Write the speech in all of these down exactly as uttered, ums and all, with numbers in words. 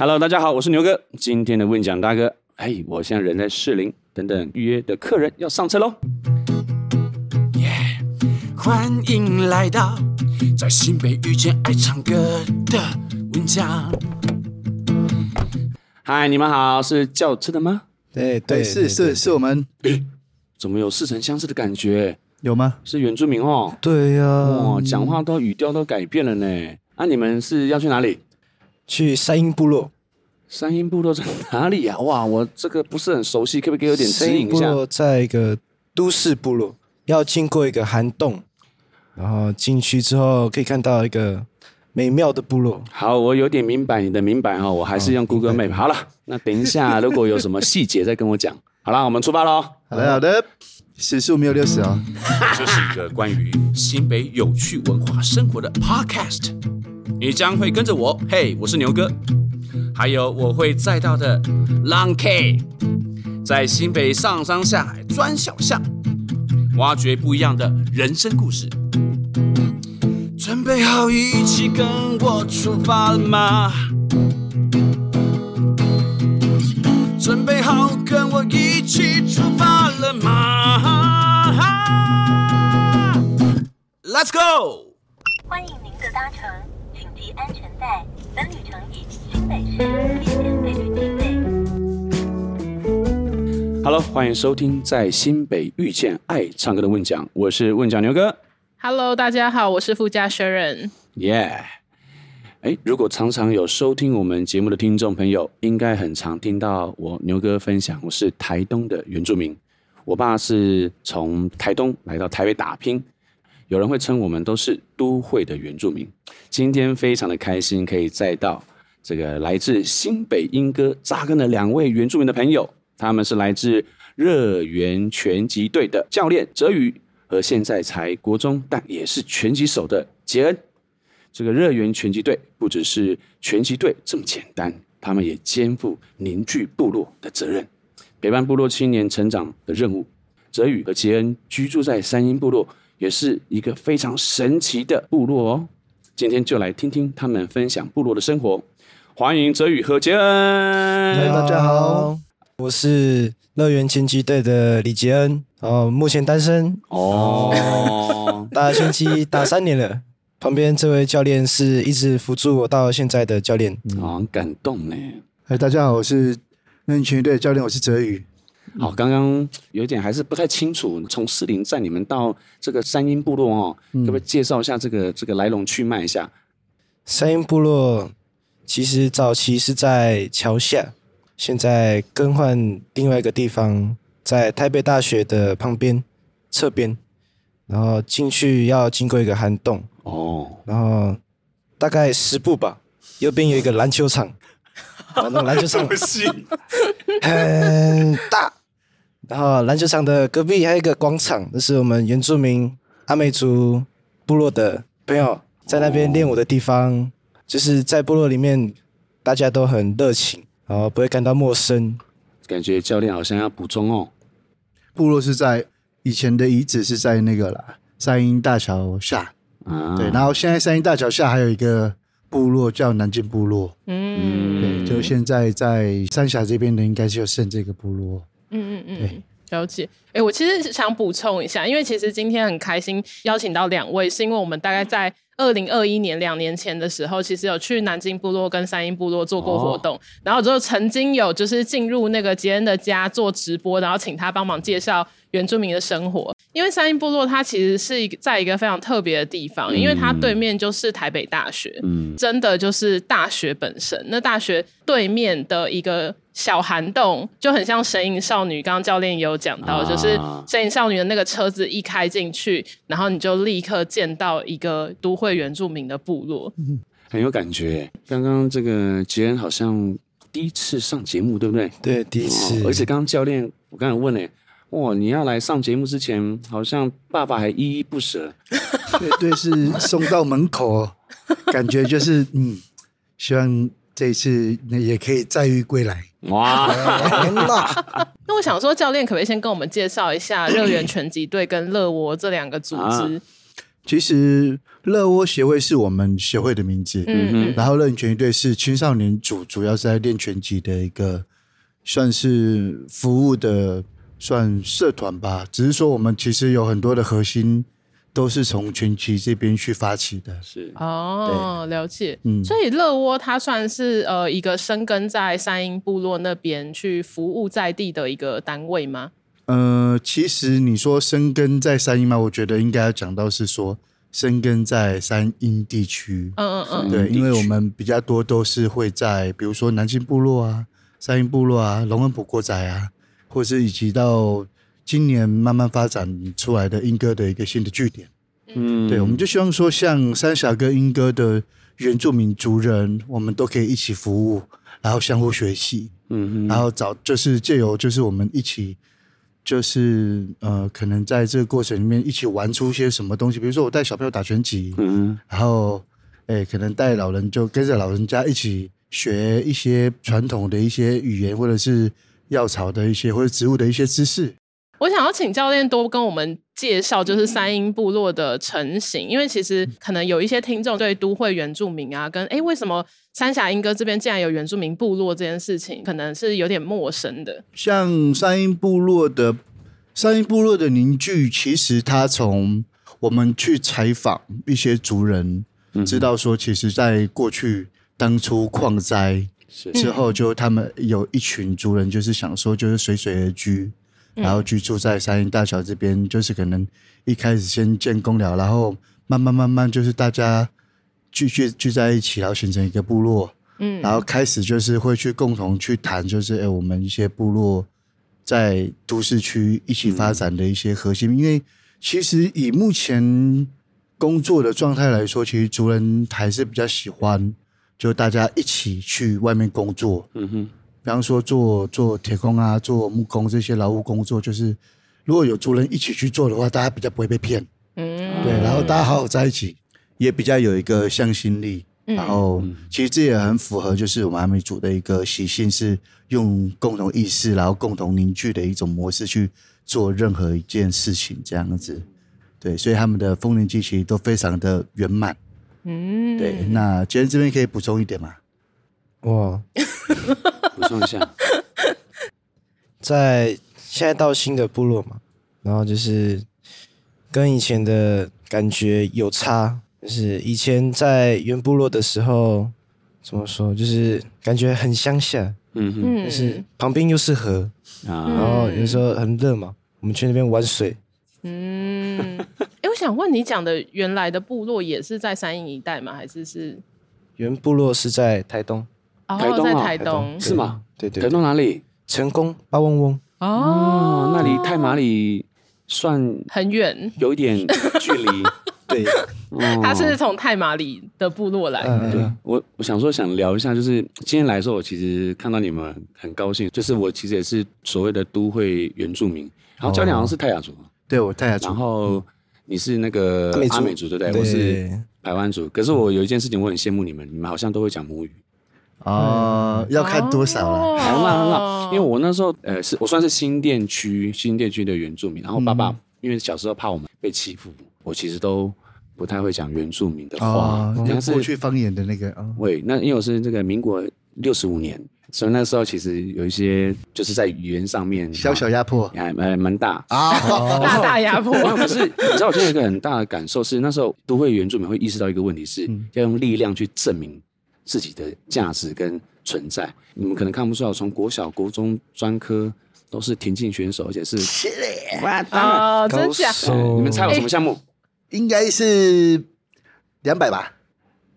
Hello， 大家好，我是牛哥。今天的问讲大哥，哎，我现在人在士林，等等预约的客人要上车喽。Yeah， 欢迎来到在新北遇见爱唱歌的问讲。嗨，你们好，是叫车的吗？对对，是是是我们。怎么有似曾相识的感觉？有吗？是原住民哦。对呀、啊，哇，讲话都语调都改变了呢。啊，你们是要去哪里？去三鹰部落。三鹰部落在哪里啊？哇，我这个不是很熟悉，可不可以有点指引一下？三鹰部落在一个都市部落，要经过一个涵洞，然后进去之后可以看到一个美妙的部落。好，我有点明白你的明白哈、哦，我还是用 Google Map。好了，那等一下如果有什么细节再跟我讲。好了，我们出发喽。好的，好的。时速没有六十啊！这是一个关于新北有趣文化生活的 podcast， 你将会跟着我，嘿、hey ，我是牛哥，还有我会载到的浪 K， 在新北上山下海专小巷，挖掘不一样的人生故事。准备好一起跟我出发了吗？准备好跟我一起出发了吗 ？Let's go！ 欢迎您的搭乘，请系安全带。本旅程以新北市联电北旅经费。Hello， 欢迎收听在新北遇见爱唱歌的问讲，我是问讲牛哥。Hello， 大家好，我是副驾学人。Yeah。哎，如果常常有收听我们节目的听众朋友，应该很常听到我牛哥分享，我是台东的原住民，我爸是从台东来到台北打拼，有人会称我们都是都会的原住民。今天非常的开心，可以载到这个来自新北莺歌扎根的两位原住民的朋友，他们是来自热源拳击队的教练哲宇和现在才国中但也是拳击手的杰恩。这个热源拳击队不只是拳击队这么简单，他们也肩负凝聚部落的责任，陪伴部落青年成长的任务。哲宇和杰恩居住在三鹰部落，也是一个非常神奇的部落哦。今天就来听听他们分享部落的生活。欢迎哲宇和杰恩。大家好，我是热源拳击队的李杰恩，哦，目前单身哦，打拳击打三年了。旁边这位教练是一直辅助我到现在的教练，嗯哦、很感动呢。嗨，大家好，我是热源拳击队的教练，我是哲宇。好、嗯哦，刚刚有点还是不太清楚，从士林站你们到这个三鹰部落哦，嗯、可不可以介绍一下这个这个来龙去脉一下？三鹰部落其实早期是在桥下，现在更换另外一个地方，在台北大学的旁边侧边，然后进去要经过一个涵洞。哦，然后大概十步吧，右边有一个篮球场，然后篮球场很大，然后篮球场的隔壁还有一个广场，那是我们原住民阿美族部落的朋友在那边练舞的地方。哦、就是在部落里面，大家都很热情，然后不会感到陌生。感觉教练好像要补充哦，部落是在以前的遗址是在那个啦三鹰大桥下。啊、对，然后现在三鹰大桥下还有一个部落叫南靖部落，嗯，对，就现在在三峡这边的应该就剩这个部落，嗯嗯嗯，了解。哎，我其实想补充一下，因为其实今天很开心邀请到两位，是因为我们大概在二零二一年两年前的时候，其实有去南靖部落跟三鹰部落做过活动，哦、然后就曾经有就是进入那个杰恩的家做直播，然后请他帮忙介绍原住民的生活。因为三鹰部落它其实是在一个非常特别的地方，因为它对面就是台北大学，嗯、真的就是大学本身。那大学对面的一个小涵洞就很像神隐少女，刚刚教练也有讲到，啊、就是神隐少女的那个车子一开进去，然后你就立刻见到一个都会原住民的部落，嗯、很有感觉。刚刚这个杰恩好像第一次上节目，对不对？对，第一次。哦、而且刚刚教练，我刚才问了。哇，你要来上节目之前，好像爸爸还依依不舍。对对，是送到门口，感觉就是嗯，希望这一次也可以载誉归来。哇，很大。那我想说，教练可不可以先跟我们介绍一下热源拳击队跟热窝这两个组织？啊、其实乐窝协会是我们协会的名字，嗯，然后乐龄拳击队是青少年组，主要是在练拳击的一个算是服务的算社团吧，只是说我们其实有很多的核心都是从拳击这边去发起的。是哦，了解。嗯，所以乐窝它算是呃一个生根在三鶯部落那边去服务在地的一个单位吗？呃，其实你说生根在三鶯嘛，我觉得应该要讲到是说生根在三鶯地区。嗯嗯嗯，对，因为我们比较多都是会在比如说南京部落啊、三鶯部落啊、龙恩埔过仔啊，或是以及到今年慢慢发展出来的鶯歌的一个新的据点。嗯，对，我们就希望说像三峡跟鶯歌的原住民族人，我们都可以一起服务，然后相互学习。嗯，然后找就是藉由就是我们一起。就是呃，可能在这个过程里面一起玩出些什么东西，比如说我带小朋友打拳击，嗯，然后哎，可能带老人就跟着老人家一起学一些传统的一些语言，或者是药草的一些或者植物的一些知识。我想要请教练多跟我们介绍就是三鶯部落的成型，因为其实可能有一些听众对都会原住民啊跟哎为什么三峡鶯歌这边竟然有原住民部落这件事情可能是有点陌生的。像三鶯部落的三鶯部落的凝聚，其实他从我们去采访一些族人知道说，其实在过去当初矿灾之后，就他们有一群族人就是想说就是随水而居，然后居住在三鶯大桥这边，就是可能一开始先建公寮，然后慢慢慢慢就是大家聚聚聚在一起，然后形成一个部落。嗯，然后开始就是会去共同去谈，就是哎，我们一些部落在都市区一起发展的一些核心。嗯，因为其实以目前工作的状态来说，其实族人还是比较喜欢，就大家一起去外面工作。嗯哼。比方说做做铁工啊、做木工这些劳务工作，就是如果有族人一起去做的话，大家比较不会被骗。嗯，对，然后大家好好在一起，也比较有一个向心力。嗯，然后其实这也很符合就是我们阿美族的一个习性，是用共同意识然后共同凝聚的一种模式去做任何一件事情这样子。对，所以他们的丰年祭其实都非常的圆满。嗯，对，那今天这边可以补充一点吗？哇，补充一下，在现在到新的部落嘛，然后就是跟以前的感觉有差，就是以前在原部落的时候，怎么说，就是感觉很乡下，嗯哼，就是旁边又是河，嗯，然后有时候很热嘛，我们去那边玩水。嗯，哎，我想问你讲的原来的部落也是在三鶯一带吗？还是是原部落是在台东？台东啊，哦，在台东是吗？对对，台东哪里？成功八翁翁哦，那里太麻里算很远，有一点距离。对，嗯，他是从太麻里的部落来的。对，我我想说想聊一下，就是今天来的时候，我其实看到你们很高兴，就是我其实也是所谓的都会原住民，然后教练好像是泰雅族，对，我泰雅族，然后你是那个阿美族对不对？我是排湾族，可是我有一件事情我很羡慕你们，你们好像都会讲母语。哦，嗯，要看多少了，啊？很好很好，因为我那时候呃是我算是新店区新店区的原住民，然后爸爸，嗯，因为小时候怕我们被欺负，我其实都不太会讲原住民的话，然后是过去方言的那个。哦，对，那因为我是这个民国六十五年，所以那时候其实有一些就是在语言上面小小压迫，还蛮蛮大啊，哦，大大压迫。不是，你知道我现在有一个很大的感受是，那时候都会原住民会意识到一个问题是，嗯，要用力量去证明自己的价值跟存在。你们可能看不出来，从国小、国中、专科都是田径选手，而且是哇，哦，真假？你们猜有什么项目？欸，应该是两百吧？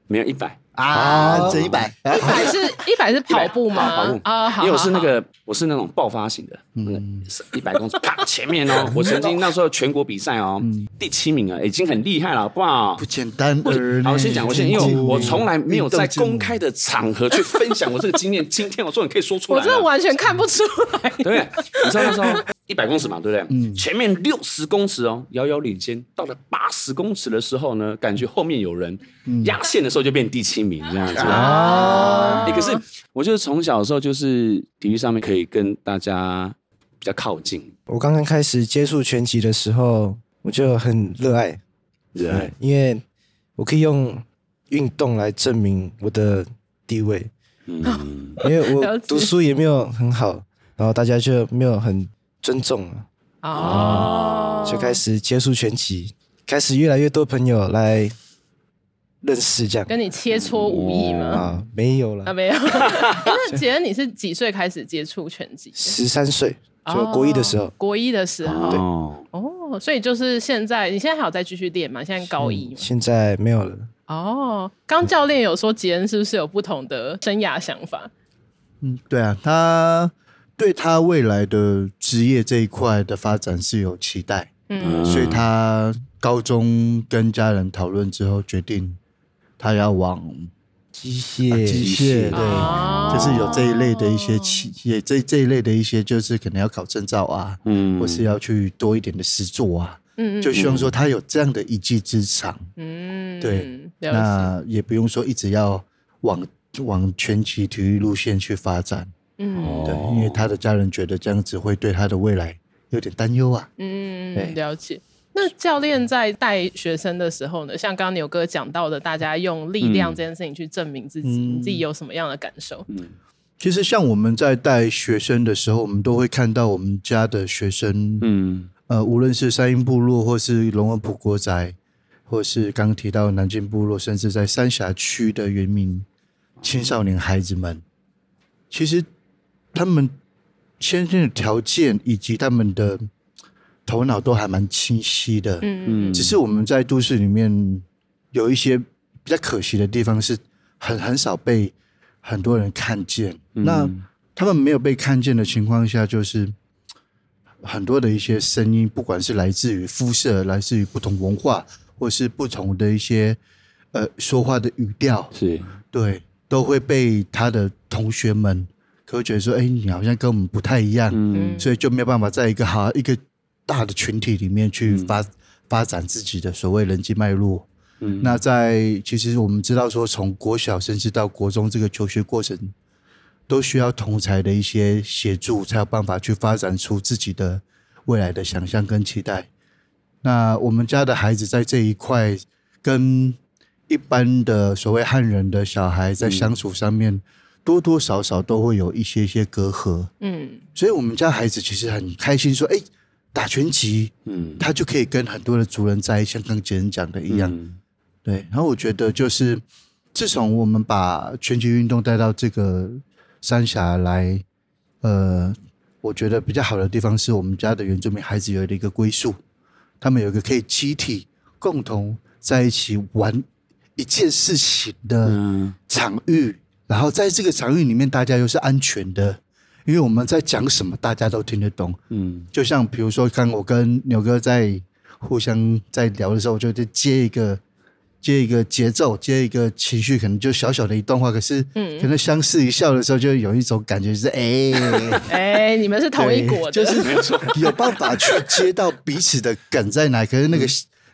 没有一百啊，整一百。一百是一百是跑步吗？啊，跑步啊，好，因为我是那个我是那种爆发型的，嗯，一百公尺啪前面哦。我曾经那时候全国比赛哦，嗯，第七名啊，已经很厉害了，好不好？不简单。好，我先讲，我先，因为我从来没有在公开的场合去分享我这个经验。今天我说你可以说出来，我真的完全看不出来。对，你知道那时候一百公尺嘛，对不对？嗯，前面六十公尺哦，遥遥领先。到了八十公尺的时候呢，感觉后面有人压线的时候，就变第七名这样子啊。可是我就是从小的时候就是体育上面可以跟大家比较靠近。我刚刚开始接触拳击的时候，我就很热爱，热爱，因为我可以用运动来证明我的地位。嗯，因为我读书也没有很好，然后大家就没有很尊重了。哦，就开始接触拳击，开始越来越多朋友来认识，这样跟你切磋武艺吗？啊，没有了啊，没有。那姐，你是几岁开始接触拳击？十三岁，就国一的时候。哦、国一的时候，对哦，所以就是现在，你现在还有在继续练吗？现在高一吗？现在没有了。哦，刚教练有说杰恩是不是有不同的生涯想法？嗯，对啊，他对他未来的职业这一块的发展是有期待，嗯，所以他高中跟家人讨论之后，决定他要往机械、啊、机械对、哦，就是有这一类的一些也这这一类的一些，就是可能要考证照啊，嗯，或是要去多一点的实作啊。嗯，就希望说他有这样的一技之长，嗯，对，那也不用说一直要往往拳击体育路线去发展，嗯，对，因为他的家人觉得这样子会对他的未来有点担忧啊，嗯，了解。那教练在带学生的时候呢，像刚刚牛哥讲到的，大家用力量这件事情去证明自己，嗯、你自己有什么样的感受？嗯，其实像我们在带学生的时候，我们都会看到我们家的学生，嗯。呃，无论是三鹰部落，或是龙恩埔国宅，或是刚提到南靖部落，甚至在三峡区的原民青少年孩子们，其实他们先天的条件以及他们的头脑都还蛮清晰的。嗯嗯。只是我们在都市里面有一些比较可惜的地方，是很很少被很多人看见。嗯。那他们没有被看见的情况下，就是。很多的一些声音，不管是来自于肤色，来自于不同文化，或是不同的一些呃说话的语调，是对，都会被他的同学们可会觉得说，哎、欸，你好像跟我们不太一样，嗯，所以就没有办法在一个好一个大的群体里面去发、嗯、发展自己的所谓人际脉络。嗯，那在其实我们知道说，从国小甚至到国中这个求学过程。都需要同侪的一些协助，才有办法去发展出自己的未来的想象跟期待。那我们家的孩子在这一块，跟一般的所谓汉人的小孩在相处上面，嗯、多多少少都会有一些些隔阂。嗯，所以我们家孩子其实很开心说，说哎，打拳击，嗯，他就可以跟很多的族人在一起，像刚杰恩讲的一样、嗯。对，然后我觉得就是，自从我们把拳击运动带到这个。三峡来，呃，我觉得比较好的地方是我们家的原住民孩子有一个归宿，他们有一个可以集体共同在一起玩一件事情的场域，嗯、然后在这个场域里面，大家又是安全的，因为我们在讲什么，大家都听得懂。嗯，就像比如说，刚我跟牛哥在互相在聊的时候，我就接一个。接一个节奏，接一个情绪，可能就小小的一段话，可是可能相视一笑的时候，就有一种感觉，就是哎哎、欸欸，你们是同一国的，就是有办法去接到彼此的梗在哪。可是那个、嗯、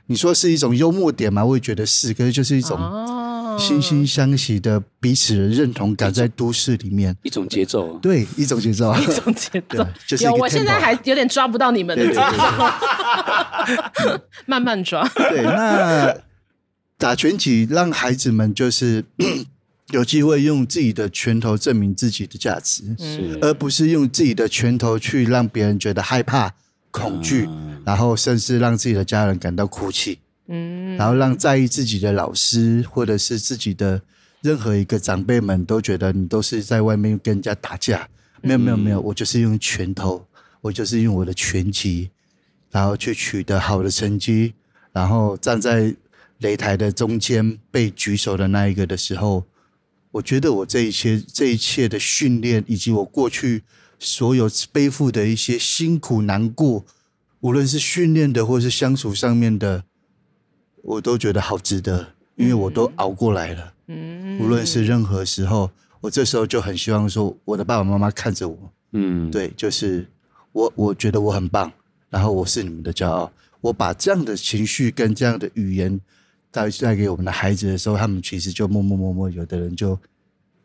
你说是一种幽默点嘛，我也觉得是，可是就是一种惺惺相惜的彼此的认同感，在都市里面一种节奏、啊，对，一种节奏、啊，一种节奏，就是有。我现在还有点抓不到你们的节奏，對對對對慢慢抓。对，那。打拳击让孩子们就是有机会用自己的拳头证明自己的价值，而不是用自己的拳头去让别人觉得害怕、恐惧、嗯，然后甚至让自己的家人感到哭泣，嗯，然后让在意自己的老师或者是自己的任何一个长辈们都觉得你都是在外面跟人家打架，没有没有没有，我就是用拳头，我就是用我的拳击，然后去取得好的成绩，然后站在。擂台的中间被举手的那一个的时候，我觉得我这一切这一切的训练，以及我过去所有背负的一些辛苦难过，无论是训练的或是相处上面的，我都觉得好值得，因为我都熬过来了。嗯，无论是任何时候，我这时候就很希望说，我的爸爸妈妈看着我，嗯，对，就是我我觉得我很棒，然后我是你们的骄傲。我把这样的情绪跟这样的语言。带给我们的孩子的时候，他们其实就默默默默，有的人就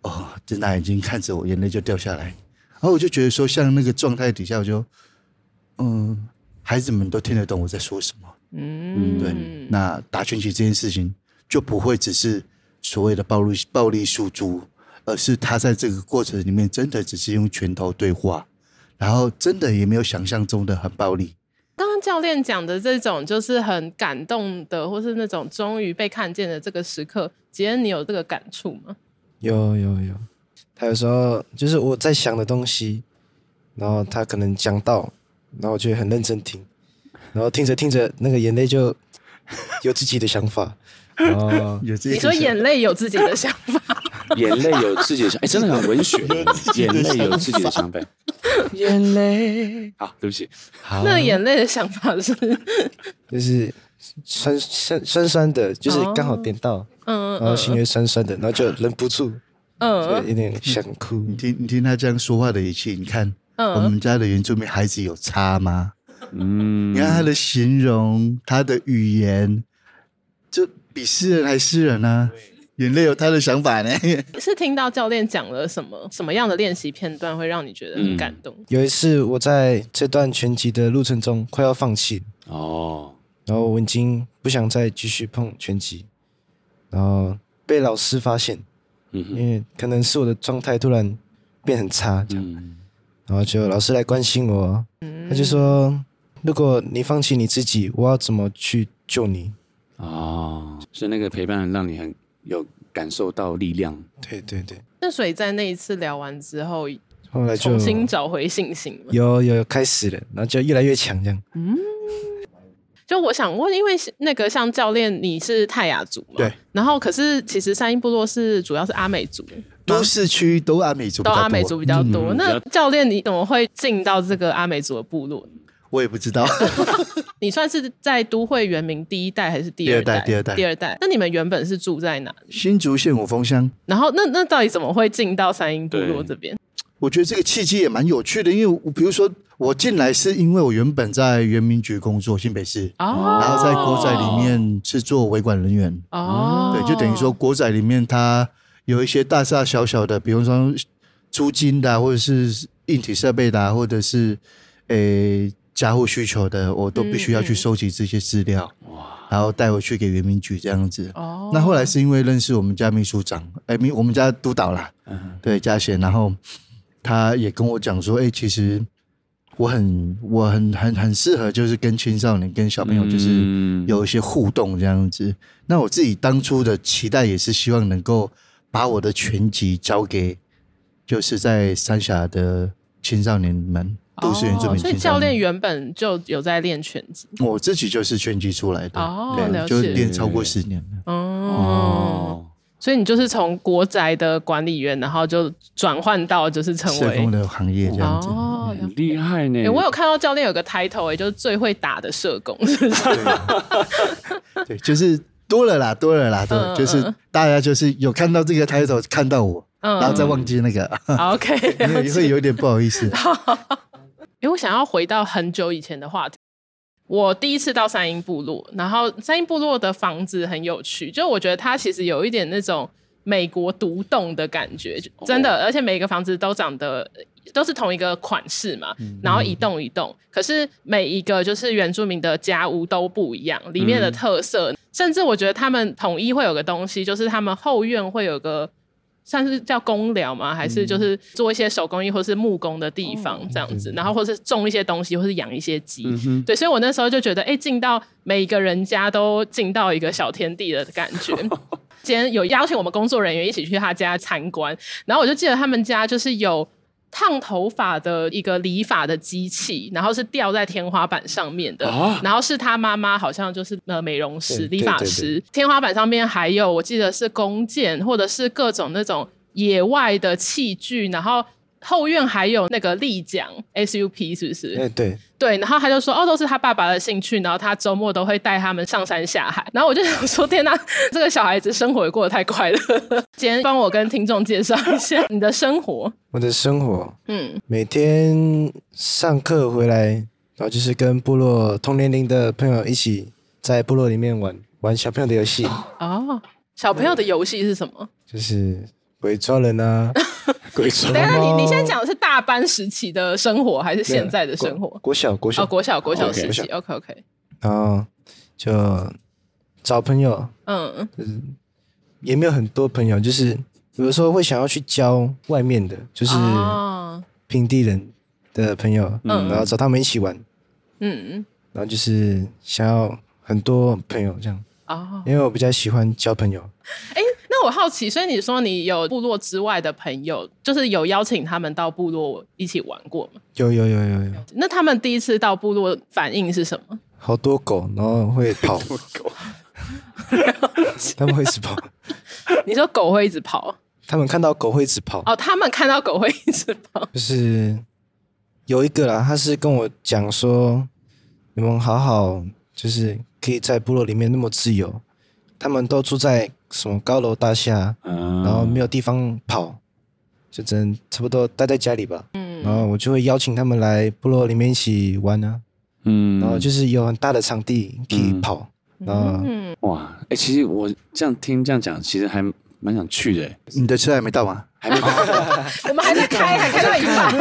哦，睁大眼睛看着我，眼泪就掉下来。然后我就觉得说，像那个状态底下，我就嗯，孩子们都听得懂我在说什么，嗯，对，那打拳击这件事情就不会只是所谓的暴力暴力输出，而是他在这个过程里面真的只是用拳头对话，然后真的也没有想象中的很暴力。刚刚教练讲的这种就是很感动的，或是那种终于被看见的这个时刻，杰恩你有这个感触吗？有有有，他有时候就是我在想的东西，然后他可能讲到，然后我就很认真听，然后听着听着那个眼泪就有自己的想法。哦，你说眼泪有自己的想法，眼泪有自己的想法，哎、欸，真的很文学。眼泪有自己的想法，眼泪。好，对不起。好，那眼泪的想法是，就是酸酸酸酸的，就是刚好点到，嗯、哦，然后心里酸酸的，然后就忍不住，嗯，就有点想哭。你听，你听他这样说话的语气，你看、嗯、我们家的原住民孩子有差吗？嗯，你看他的形容，他的语言。就比诗人还诗人啊，眼泪有他的想法呢。是听到教练讲了什么什么样的练习片段会让你觉得很感动？嗯、有一次我在这段拳击的路程中快要放弃哦，然后我已经不想再继续碰拳击，然后被老师发现，嗯、因为可能是我的状态突然变很差这样、嗯，然后就老师来关心我，嗯、他就说：“如果你放弃你自己，我要怎么去救你？”哦，是那个陪伴让你很有感受到力量。对对对。那所以在那一次聊完之后，后来就重新找回信心了。有有有开始了，然后就越来越强这样。嗯。就我想问，因为那个像教练你是泰雅族嘛？对。然后可是其实山鹰部落是主要是阿美族，都市区都阿美族比较多，都阿美族比较多。嗯、那教练你怎么会进到这个阿美族的部落？我也不知道。你算是在都会原民第一代还是第二代？第二代，第二代。第二代。那你们原本是住在哪？新竹县五峰乡。然后那，那到底怎么会进到山鹰部落这边？我觉得这个契机也蛮有趣的，因为比如说我进来是因为我原本在原民局工作，新北市，哦、然后在国宅里面是做维管人员。哦，对，就等于说国宅里面它有一些大大小小的，比如说租金的、啊，或者是硬体设备的、啊，或者是诶。欸家户需求的，我都必须要去收集这些资料、嗯嗯，然后带回去给原民局这样子、哦。那后来是因为认识我们家秘书长，哎、欸，我们家督导啦，嗯、对嘉贤，然后他也跟我讲说，哎、欸，其实我很我很很很适合，就是跟青少年、跟小朋友，就是有一些互动这样子、嗯。那我自己当初的期待也是希望能够把我的拳击交给，就是在三峡的青少年们。都是原住民、哦，所以教练原本就有在练拳击。我自己就是拳击出来的，哦、对，就练超过十年了。哦，所以你就是从国宅的管理员，然后就转换到就是成为社工的行业这样子，哦、很厉害呢、欸。我有看到教练有个 title， 也就是最会打的社工，是不是？对， 对，就是多了啦，多了啦，对、嗯，就是大家就是有看到这个 title， 看到我，嗯、然后再忘记那个。OK， 你会有点不好意思。因为我想要回到很久以前的话题，我第一次到山鹰部落，然后山鹰部落的房子很有趣，就我觉得它其实有一点那种美国独栋的感觉，真的，而且每个房子都长得都是同一个款式嘛，然后一栋一栋，可是每一个就是原住民的家屋都不一样，里面的特色，嗯、甚至我觉得他们统一会有个东西，就是他们后院会有个。算是叫工寮吗？还是就是做一些手工艺或是木工的地方这样子，嗯、然后或是种一些东西，或是养一些鸡、嗯。对，所以我那时候就觉得，哎、欸，进到每一个人家都进到一个小天地的感觉。今天有邀请我们工作人员一起去他家参观，然后我就记得他们家就是有烫头发的一个理发的机器，然后是吊在天花板上面的，啊、然后是他妈妈好像就是呃美容师、理发师，天花板上面还有我记得是弓箭或者是各种那种野外的器具，然后后院还有那个立桨 S U P 是不是？欸、对对，然后他就说哦，都是他爸爸的兴趣，然后他周末都会带他们上山下海，然后我就想说天哪，这个小孩子生活也过得太快乐了。今天帮我跟听众介绍一下你的生活。我的生活，嗯，每天上课回来，然后就是跟部落同年龄的朋友一起在部落里面玩玩小朋友的游戏。哦，小朋友的游戏是什么？就是鬼抓人啊。鬼抓猫。等一下，你你现在讲的是大班时期的生活，还是现在的生活？国小，国小，哦，国小，国小时期。OK，OK、okay, okay。 然后就找朋友，嗯，就是也没有很多朋友，就是有的时候会想要去交外面的，就是平地人的朋友，嗯，然后找他们一起玩，嗯，然后就是想要很多朋友这样，哦，因为我比较喜欢交朋友。哎，那我好奇，所以你说你有部落之外的朋友，就是有邀请他们到部落一起玩过吗？有有有有有。那他们第一次到部落反应是什么？好多狗，然后会跑。狗他们会一直跑。你说狗会一直跑？他们看到狗会一直跑。哦，他们看到狗会一直跑。就是有一个啦，他是跟我讲说，你们好好，就是可以在部落里面那么自由，他们都住在什么高楼大厦，嗯，然后没有地方跑，就只能差不多待在家里吧。嗯，然后我就会邀请他们来部落里面一起玩啊。嗯，然后就是有很大的场地可以跑。嗯，然后嗯哇，哎，欸，其实我这样听这样讲，其实还蛮想去的。你的车还没到吗？还没到，我们还在开，还开到一半。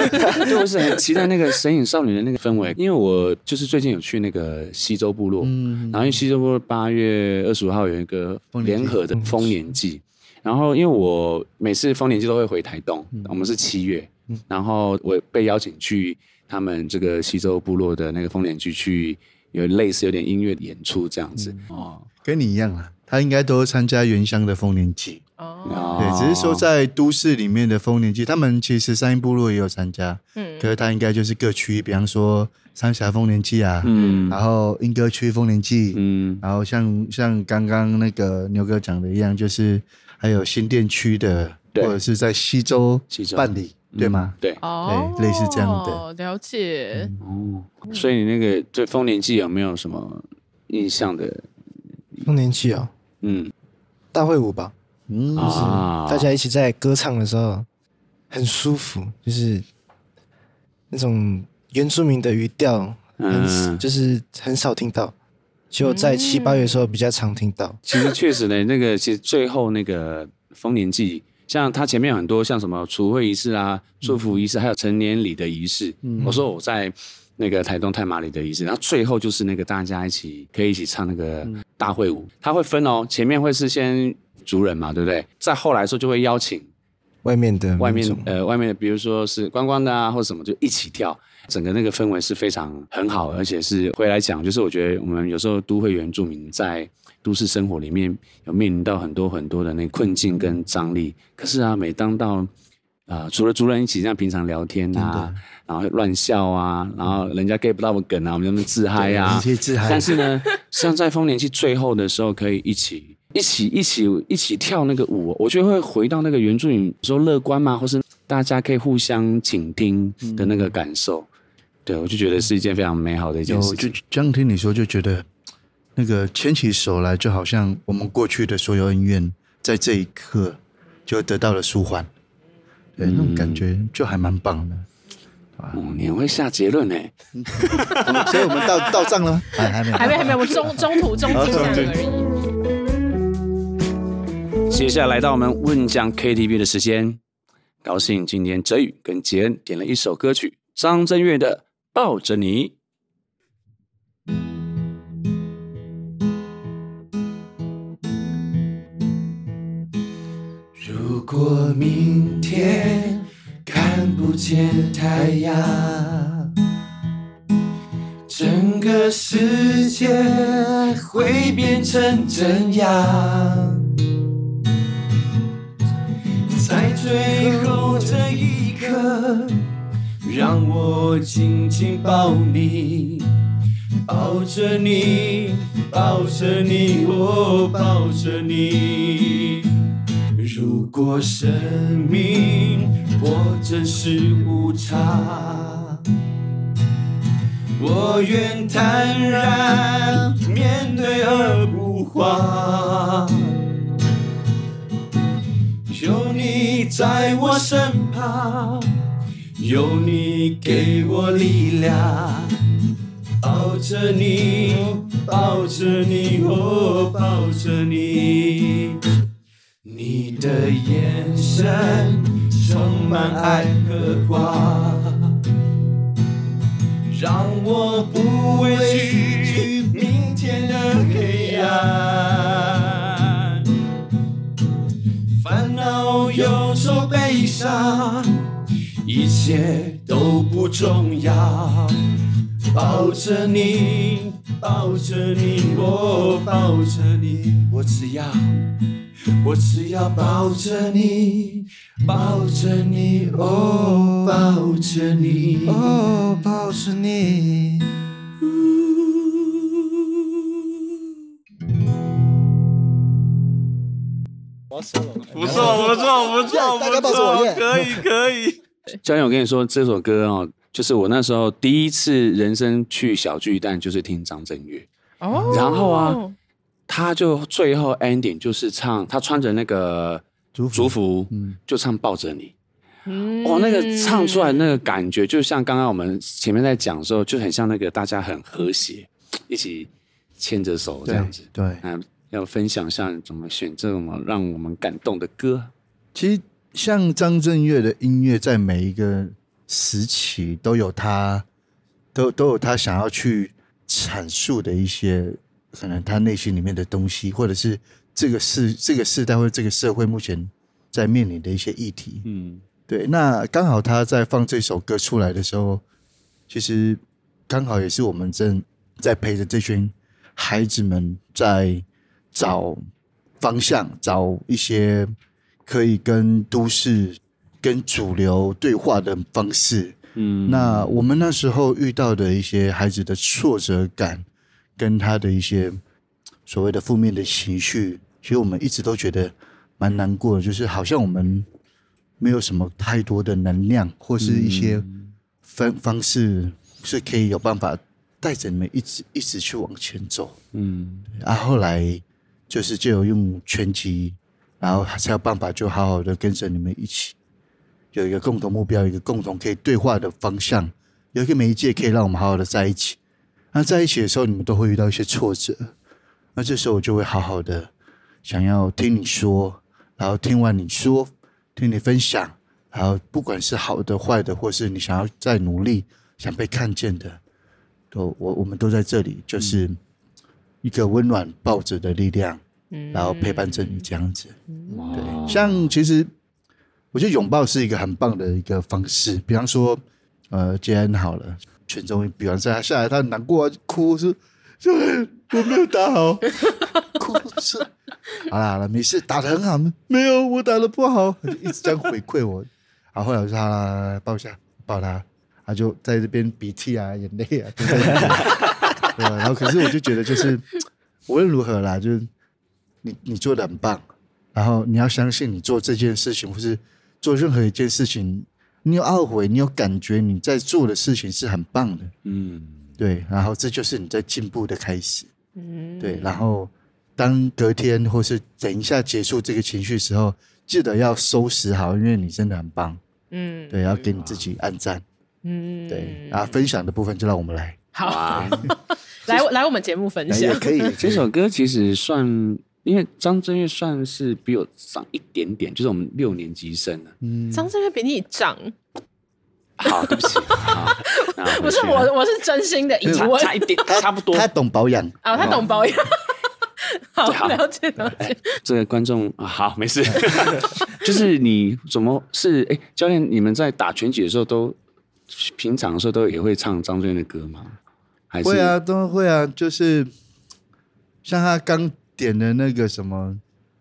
对，我是很期待那个神隐少女的那个氛围，因为我就是最近有去那个西周部落，嗯，然后因为西周部落八月二十五号有一个联合的丰年祭，嗯，然后因为我每次丰年祭都会回台东，嗯，我们是七月，嗯，然后我被邀请去他们这个西周部落的那个丰年祭去，有类似有点音乐演出这样子，嗯，哦，跟你一样啊。他应该都参加原乡的丰年祭，哦，对，只是说在都市里面的丰年祭，他们其实三鶯部落也有参加，嗯，可是他应该就是各区，比方说三峡丰年祭啊，嗯，然后莺歌区丰年祭，嗯，然后像像刚刚那个牛哥讲的一样，就是还有新店区的，或者是在西周办理。对吗？嗯，对，哦，类似这样的了解，嗯哦，所以你那个对丰年祭有没有什么印象的？丰年祭哦，嗯，大会舞吧，嗯，啊，就是大家一起在歌唱的时候很舒服，就是那种原住民的语调，嗯，就是很少听到，只有在七八月的时候比较常听到。嗯，其实确实呢，那个其实最后那个丰年祭。像他前面有很多像什么除秽仪式啊、祝福仪式，还有成年礼的仪式。嗯，我说我在那个台东太麻里的仪式，然后最后就是那个大家一起可以一起唱那个大会舞。他会分哦，前面会是先族人嘛，对不对？再后来的时候就会邀请外面的外面呃外面的，比如说是观光的啊或什么，就一起跳。整个那个氛围是非常很好，而且是回来讲，就是我觉得我们有时候都会原住民在都市生活里面有面临到很多很多的那个困境跟张力，可是啊，每当到呃除了族人一起这样平常聊天啊，然后乱笑啊，然后人家 get 不到的梗啊，我们在那边自嗨啊，自嗨。但是呢，像在丰年祭最后的时候，可以一起一起一起一起跳那个舞，我觉得会回到那个原住民说乐观嘛，或是大家可以互相倾听的那个感受。嗯，对，我就觉得是一件非常美好的一件事情。就这样听你说，就觉得。那个牵起手来，就好像我们过去的所有恩怨，在这一刻就得到了舒缓，对，那种感觉就还蛮棒的。嗯，你很会下结论哎，所以我们到到账了吗？哎，还没，还没，还没，我中中途中途而已。接下来到我们问讲 K T V 的时间，高兴今天哲宇跟杰恩点了一首歌曲，张震岳的《抱着你》。如果明天看不见太阳，整个世界会变成怎样？在最后这一刻，让我紧紧抱你，抱着你，抱着你，我抱着你。如果生命我真是无常，我愿坦然面对而不慌，有你在我身旁，有你给我力量，抱着你，抱着你，哦，抱着你。你的眼神充满爱和光，让我不畏惧明天的后有所悲伤，一切都不重要。抱着你，抱着你，我抱着你，我只要，我只要抱着你，抱着你，哦，抱着你，哦，抱着你。不错不错不错，大家抱着我，可以可以。教练，我跟你说，这首歌哦，就是我那时候第一次人生去小巨蛋，就是听张震岳。哦。然后啊，他就最后 ending 就是唱，他穿着那个族服，嗯，就唱抱着你。嗯。哇，那个唱出来那个感觉，就像刚刚我们前面在讲的时候，就很像那个大家很和谐，一起牵着手这样子。对。对嗯，要分享一下怎么选这种让我们感动的歌。其实像张震岳的音乐，在每一个时期都有他 都, 都有他想要去阐述的一些可能他内心里面的东西，或者是这个世这个世代或者这个社会目前在面临的一些议题。嗯，对。那刚好他在放这首歌出来的时候，其实刚好也是我们正在陪着这群孩子们在找方向，找一些可以跟都市跟主流对话的方式。嗯，那我们那时候遇到的一些孩子的挫折感跟他的一些所谓的负面的情绪，其实我们一直都觉得蛮难过的，就是好像我们没有什么太多的能量或是一些方式是可以有办法带着你们一直一直去往前走。嗯，啊，后来就是就有用拳击，然后才有办法就好好的跟着你们一起，有一个共同目标，一个共同可以对话的方向，有一个媒介可以让我们好好的在一起。那在一起的时候，你们都会遇到一些挫折，那这时候我就会好好的想要听你说，然后听完你说，听你分享，然后不管是好的、坏的，或是你想要再努力、想被看见的。我我们都在这里，就是一个温暖抱着的力量，嗯，然后陪伴着你这样子。对，像其实我觉得拥抱是一个很棒的一个方式。比方说，呃，杰恩好了，全中医，比方说他下来，他难过啊，哭说，我没有打好，哭说，好啦好啦，没事，打得很好，没有，我打得不好，一直这样回馈我。然后后来我说，好啦，抱一下，抱他。他就在这边鼻涕啊眼泪啊对吧？然后可是我就觉得就是无论如何啦，就是你你做得很棒，然后你要相信你做这件事情或是做任何一件事情，你有懊悔，你有感觉你在做的事情是很棒的。嗯，对，然后这就是你在进步的开始。嗯，对，然后当隔天或是等一下结束这个情绪的时候，记得要收拾好，因为你真的很棒。嗯，对，要给你自己按赞。嗯，对，然后分享的部分就让我们来，好，啊，来来我们节目分享也可以。这首歌其实算，因为张震岳算是比我长一点点，就是我们六年级生了。嗯，张震岳比你长，好，对不起，不是我，我是真心的疑问，差一点，差不多，他懂保养啊，他懂保养。好，了解了解，欸，这个观众，啊，好，没事。就是你怎么是哎，欸，教练，你们在打拳击的时候都。平常的时候都也会唱张震岳的歌吗？还是会啊，都会啊，就是像他刚点的那个什么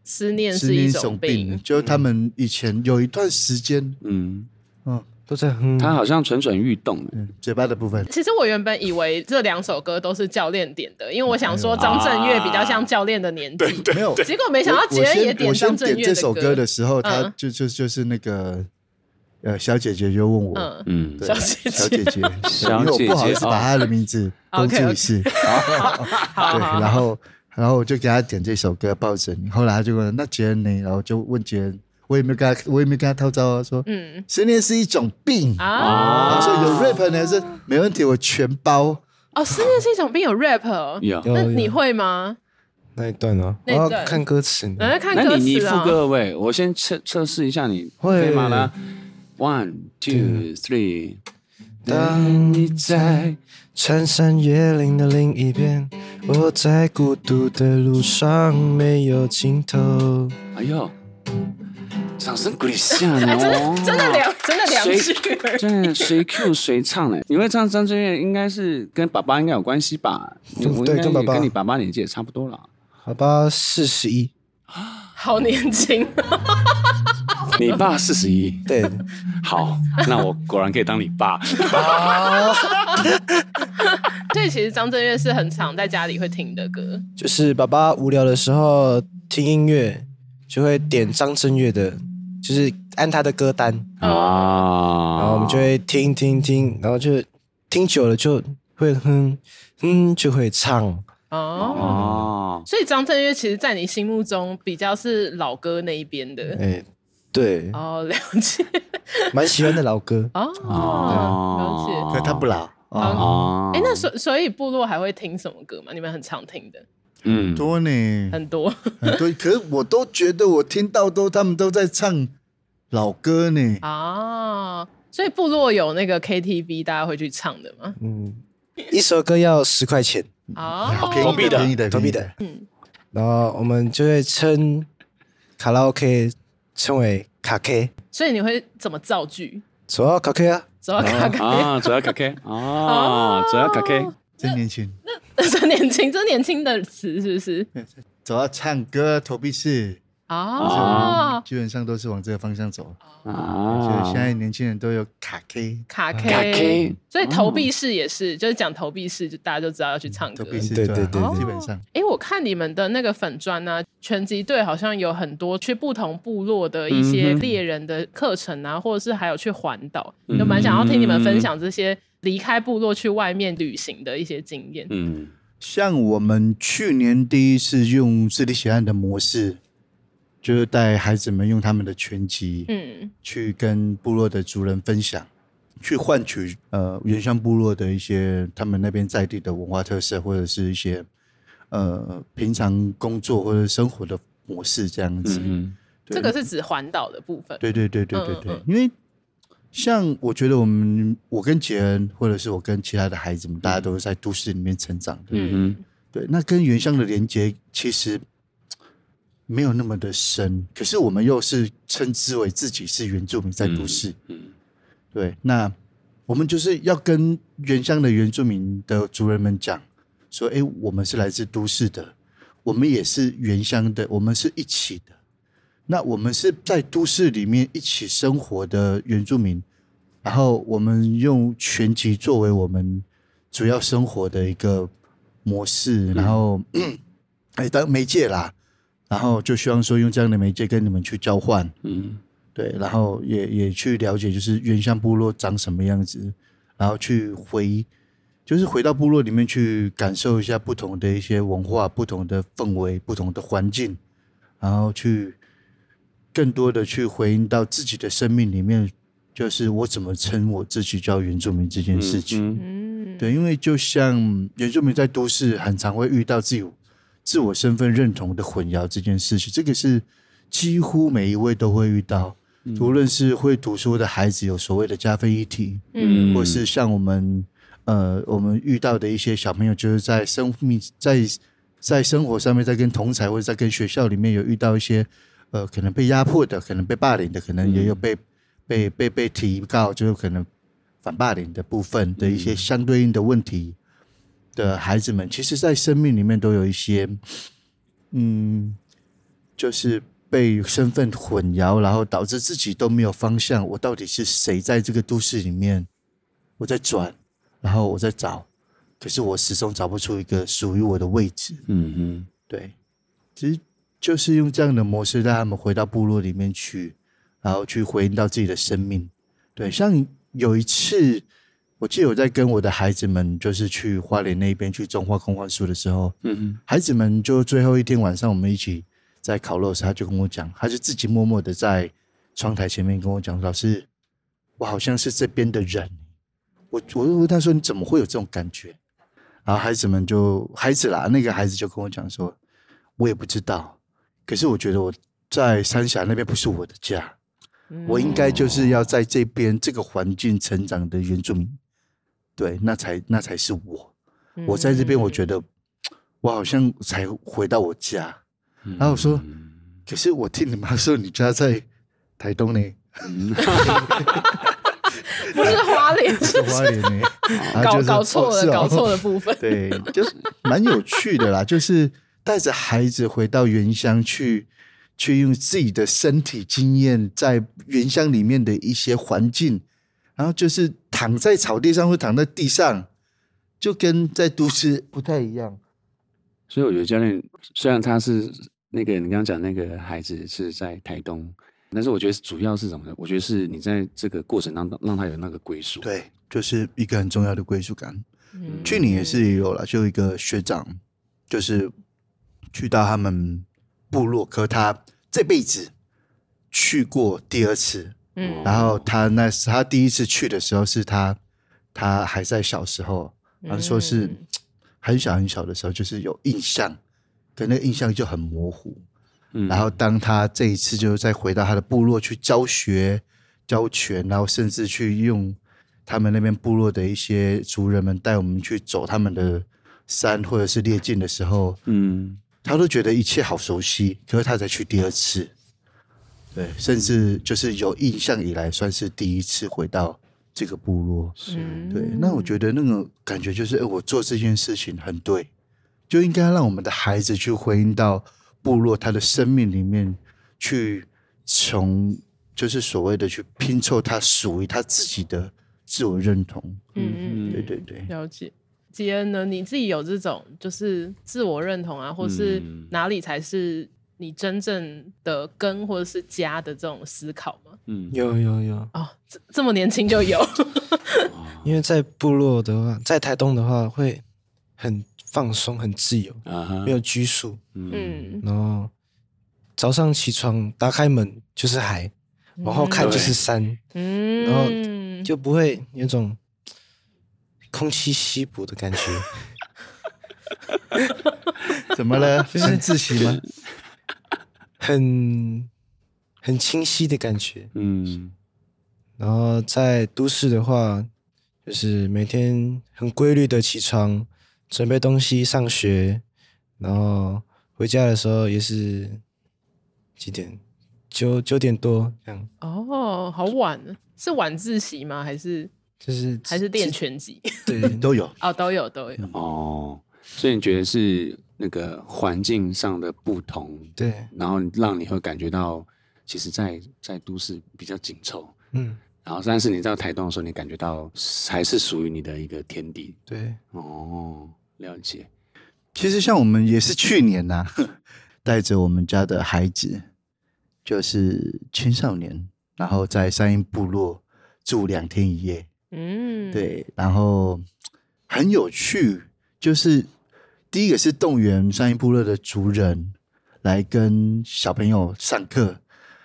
思念是一种病，就他们以前有一段时间，嗯嗯，都在，嗯，他好像蠢蠢欲动，嗯，嘴巴的部分。其实我原本以为这两首歌都是教练点的，因为我想说张震岳比较像教练的年纪，啊，对，没有，结果没想到杰恩也点张震岳的歌。我先点这首歌的时候，他就就就是那个。呃，小姐姐就问我，嗯，小姐姐，小姐姐，因为我不好意思把她的名字公诸于世，对，然后，然后我就给她点这首歌抱着你，后来她就问那杰恩呢，然后就问杰恩，我也没有跟她，我也没有跟她套招啊，说，嗯，失恋是一种病啊，说有 rap 呢是没问题，我全包。哦，失恋是一种病有 rap 哦，那你会吗？那一段啊，我要看歌词，来看歌词啊，那你你副歌喂，我先测测试一下你会吗啦？One, two, three。 当你在穿山越岭的另一边，我在孤独的路上没有尽头。哎呦，掌声鼓励下来哦！真的两真的两句，真的随 Q 随唱哎！你会唱张震岳，应该是跟爸爸应该有关系吧？对，跟爸爸，跟你爸爸年纪也差不多了。爸爸四十一，好年轻！你爸四十一，对，好，那我果然可以当你爸。所以其实张震岳是很常在家里会听的歌，就是爸爸无聊的时候听音乐。就会点张震岳的，就是按他的歌单啊，然后我们就会听听听，然后就听久了就会哼哼就会唱哦、嗯。所以张震岳其实，在你心目中比较是老歌那一边的，哎、欸，对哦，了解，蛮喜欢的老歌哦，了解，可他不老哦。哎、欸，那所所以部落还会听什么歌吗？你们很常听的？嗯，多呢，很多很多，可是我都觉得我听到都他们都在唱老歌呢啊，所以部落有那个 K T V 大家会去唱的吗？嗯，一首歌要十块钱啊，投币的，投币的，投币的，嗯，然后我们就会称卡拉 OK 称为卡 K， 所以你会怎么造句？主要卡 K 啊，主要卡 K 啊，主要卡 K 啊，主要卡 K。真年轻，真年轻，真年轻的词是不是？走到唱歌投币式啊，基本上都是往这个方向走啊。所以现在年轻人都有卡 K， 卡 K， 卡 K， 所以投币式也是，就是讲投币式，大家就知道要去唱歌。投币式对对对，基本上。哎，我看你们的那个粉专啊，拳击队好像有很多去不同部落的一些猎人的课程啊，或者是还有去环岛，就蛮想要听你们分享这些。离开部落去外面旅行的一些经验，嗯，像我们去年第一次用市立血汗的模式，就是带孩子们用他们的拳击，嗯，去跟部落的族人分享，去换取呃原乡部落的一些他们那边在地的文化特色，或者是一些呃平常工作或者生活的模式这样子。嗯，这个是指环岛的部分。对对对对对对，嗯嗯嗯，因为。像我觉得我们，我跟杰恩，或者是我跟其他的孩子们，大家都是在都市里面成长的，嗯，对。那跟原乡的连结其实没有那么的深，可是我们又是称之为自己是原住民在都市，嗯，嗯对。那我们就是要跟原乡的原住民的族人们讲，说，哎，我们是来自都市的，我们也是原乡的，我们是一起的。那我们是在都市里面一起生活的原住民，然后我们用拳击作为我们主要生活的一个模式，然后哎当媒介啦，然后就希望说用这样的媒介跟你们去交换，嗯，对，然后也也去了解就是原乡部落长什么样子，然后去回就是回到部落里面去感受一下不同的一些文化、不同的氛围、不同的环境，然后去。更多的去回应到自己的生命里面，就是我怎么称我自己叫原住民这件事情。嗯，嗯对，因为就像原住民在都市很常会遇到自己自我身份认同的混淆这件事情，这个是几乎每一位都会遇到。嗯，无论是会读书的孩子有所谓的加分议题，嗯，或是像我们呃我们遇到的一些小朋友，就是在生命在在生活上面，在跟同侪或者在跟学校里面有遇到一些。呃，可能被压迫的，可能被霸凌的，可能也有被、嗯、被被被提告，就是可能反霸凌的部分的一些相对应的问题的孩子们，嗯、其实，在生命里面都有一些，嗯，就是被身份混淆，然后导致自己都没有方向。我到底是谁？在这个都市里面，我在转，然后我在找，可是我始终找不出一个属于我的位置。嗯嗯，对，其实。就是用这样的模式让他们回到部落里面去，然后去回应到自己的生命。对，像有一次，我记得我在跟我的孩子们，就是去花莲那边去种花空花树的时候，嗯嗯，孩子们就最后一天晚上我们一起在烤肉时，他就跟我讲，他就自己默默的在窗台前面跟我讲，老师，我好像是这边的人。我我问他说，你怎么会有这种感觉？然后孩子们就孩子啦，那个孩子就跟我讲说，我也不知道。可是我觉得我在三峡那边不是我的家，嗯，我应该就是要在这边这个环境成长的原住民，对，那才那才是我。嗯，我在这边，我觉得我好像才回到我家。嗯，然后我说，可是我听你妈说你家在台东呢，嗯、不是花莲，是花莲呢，搞搞错了，搞错的部分，对，就是蛮有趣的啦，就是带着孩子回到原乡去。去用自己的身体经验，在原乡里面的一些环境，然后就是躺在草地上或躺在地上，就跟在都市不太一样。所以我觉得教练虽然他是那个你刚刚讲那个孩子是在台东，但是我觉得主要是什么呢？我觉得是你在这个过程当中让他有那个归属，对，就是一个很重要的归属感。嗯、去年也是有了，就一个学长，就是去到他们。部落，可他这辈子去过第二次，嗯，然后他那他第一次去的时候是他他还在小时候，然后说是很小很小的时候，就是有印象，可那个印象就很模糊，嗯，然后当他这一次就再回到他的部落去教学教拳，然后甚至去用他们那边部落的一些族人们带我们去走他们的山或者是猎境的时候，嗯。他都觉得一切好熟悉，可是他才去第二次，对，甚至就是有印象以来算是第一次回到这个部落，是，对。那我觉得那种感觉就是，欸，我做这件事情很对，就应该让我们的孩子去回应到部落他的生命里面去，从就是所谓的去拼凑他属于他自己的自我认同。嗯嗯，对对对，了解。杰恩呢？你自己有这种就是自我认同啊，或是哪里才是你真正的根或者是家的这种思考吗？嗯，有有有哦，这这么年轻就有，因为在部落的话，在台东的话会很放松、很自由， uh-huh. 没有拘束，嗯，然后早上起床打开门就是海，嗯，往后看就是山，嗯，然后就不会有种。空气稀薄的感觉怎么了，就是，很窒息吗？很很清晰的感觉，嗯，然后在都市的话就是每天很规律的起床准备东西上学，然后回家的时候也是几点，九九点多这样。哦，好晚，是晚自习吗？还是就是还是练拳击，对，都有哦，都有都有哦。所以你觉得是那个环境上的不同，对，然后让你会感觉到，其实在，在在都市比较紧凑，嗯，然后但是你到台东的时候，你感觉到还是属于你的一个天地，对，哦，了解。其实像我们也是去年呐，啊，带着我们家的孩子，就是青少年，然后在山阴部落住两天一夜。嗯，对，然后很有趣，就是第一个是动员山阴部落的族人来跟小朋友上课，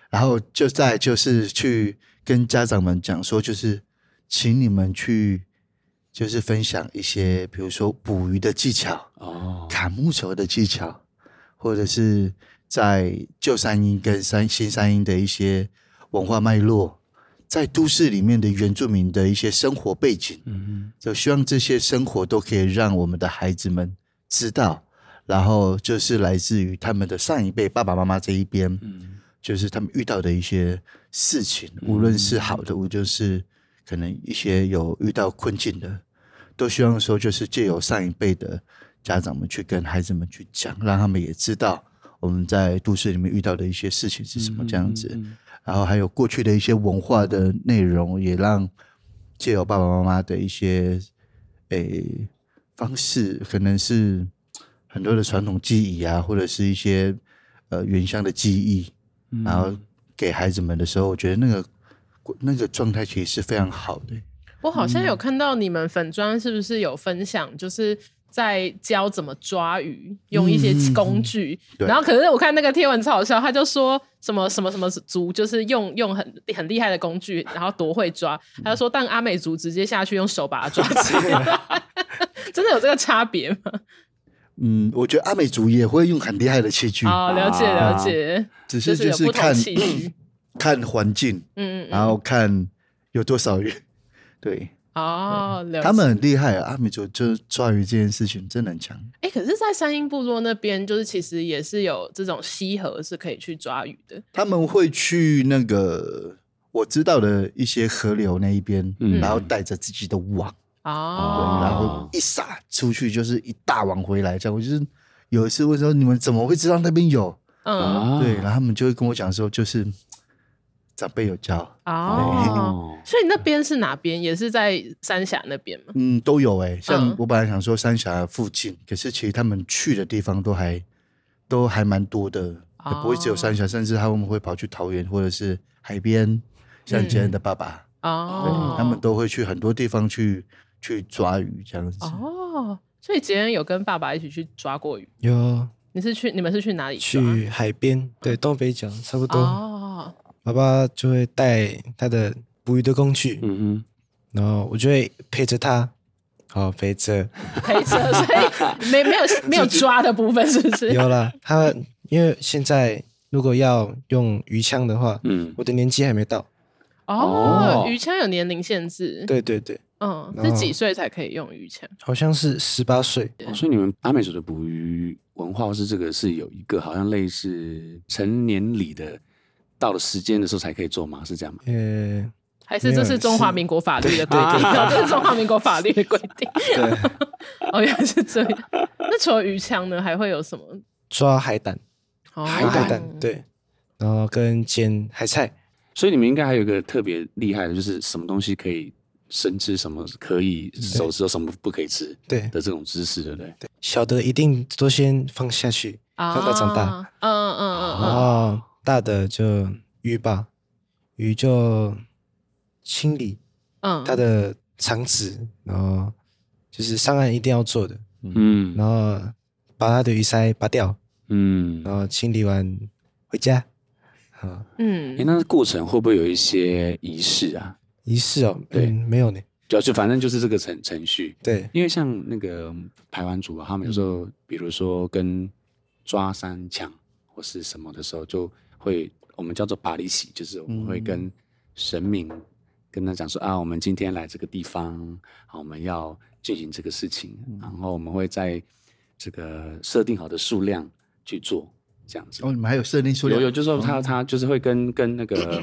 然后就再就是去跟家长们讲说，就是请你们去就是分享一些，比如说捕鱼的技巧，哦，砍木球的技巧，或者是在旧山阴跟山新山阴的一些文化脉络。在都市里面的原住民的一些生活背景，嗯，就希望这些生活都可以让我们的孩子们知道，然后就是来自于他们的上一辈爸爸妈妈这一边，嗯，就是他们遇到的一些事情，无论是好的，无论是可能一些有遇到困境的，都希望说就是藉由上一辈的家长们去跟孩子们去讲，让他们也知道我们在都市里面遇到的一些事情是什么这样子。嗯嗯嗯，然后还有过去的一些文化的内容，也让藉由爸爸妈妈的一些诶方式，可能是很多的传统记忆啊，或者是一些呃原乡的记忆，嗯，然后给孩子们的时候，我觉得那个那个状态其实是非常好的。我好像有看到你们粉专是不是有分享，就是。在教怎么抓鱼，用一些工具，嗯，然后可是我看那个贴文超好笑，他就说什么什么什么族就是用用很很厉害的工具，然后多会抓，他就说但阿美族直接下去用手把它抓起来真的有这个差别吗？嗯，我觉得阿美族也会用很厉害的器具，哦，了解了解，啊，只是就是看看环境，嗯，然后看有多少鱼，对。哦，他们很厉害啊，他们就就抓鱼这件事情真的很强。哎、欸，可是，在三鶯部落那边，就是其实也是有这种溪河是可以去抓鱼的。他们会去那个我知道的一些河流那一边、嗯，然后带着自己的网哦，然后一撒出去就是一大网回来。这样我就是有一次问说你们怎么会知道那边有？嗯，对，然后他们就会跟我讲说就是。长辈有教哦，所以那边是哪边？也是在三峡那边吗？嗯，都有哎、欸。像我本来想说三峡附近、嗯，可是其实他们去的地方都还都还蛮多的，哦、不会只有三峡，甚至他们会跑去桃园或者是海边，像你今天的爸爸、嗯、哦，他们都会去很多地方去去抓鱼这样子。哦，所以杰恩有跟爸爸一起去抓过鱼？有，你是去你们是去哪里抓？去海边，对，东北角差不多。哦。爸爸就会带他的捕鱼的工具，嗯嗯，然后我就会陪着他，好、哦、陪着陪着，所以 没, 没, 有没有抓的部分是不是？有啦，他因为现在如果要用鱼枪的话，嗯，我的年纪还没到哦，鱼枪有年龄限制，对对对，嗯，是几岁才可以用鱼枪？好像是十八岁、哦，所以你们阿美族的捕鱼文化是这个是有一个好像类似成年礼的。到了时间的时候才可以做吗？是这样吗？呃，还是这是中华民国法律的规定？这是中华民国法律的规定。对，哦，原来是这样。那除了鱼枪呢，还会有什么？抓海胆，哦、海胆对，然后跟煎海菜。所以你们应该还有一个特别厉害的，就是什么东西可以生吃，什么可以手吃，什么不可以吃，对的这种知识，对不对？对，小的一定都先放下去，让它长大。嗯嗯嗯嗯。哦。大的就鱼吧，鱼就清理，嗯，它的肠子，然后就是上岸一定要做的，嗯，然后把它的鱼鳃拔掉，嗯，然后清理完回家，好，嗯，欸、那过程会不会有一些仪式啊？仪式哦，对，嗯、没有呢，就反正就是这个 程, 程序，对，因为像那个排湾族啊，他们有时候、嗯、比如说跟抓山羌或是什么的时候就。会我们叫做巴里喜，就是我们会跟神明、嗯、跟他讲说啊，我们今天来这个地方，好，我们要进行这个事情、嗯，然后我们会在这个设定好的数量去做这样子。哦，你们还有设定数量？有有，就是他、哦、他就是会跟跟那个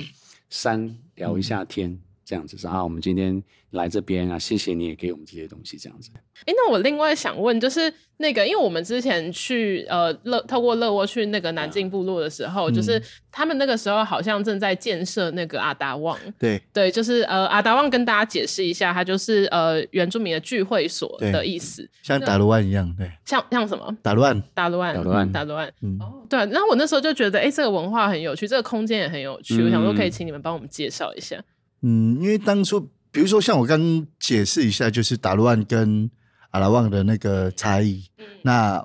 山聊一下天。嗯这样子啊，我们今天来这边啊，谢谢你也给我们这些东西，这样子。哎、欸，那我另外想问，就是那个，因为我们之前去呃乐，透过乐窝去那个南靖部落的时候、嗯，就是他们那个时候好像正在建设那个阿达旺，对对，就是呃阿达旺跟大家解释一下，它就是呃原住民的聚会所的意思，像达鲁万一样，对，像像什么达鲁万，达鲁万，达鲁万，达鲁万，嗯，哦，对。然后我那时候就觉得，哎、欸，这个文化很有趣，这个空间也很有趣，嗯、我想说可以请你们帮我们介绍一下。嗯，因为当初，比如说像我刚解释一下，就是达鲁万跟阿拉旺的那个差异。嗯、那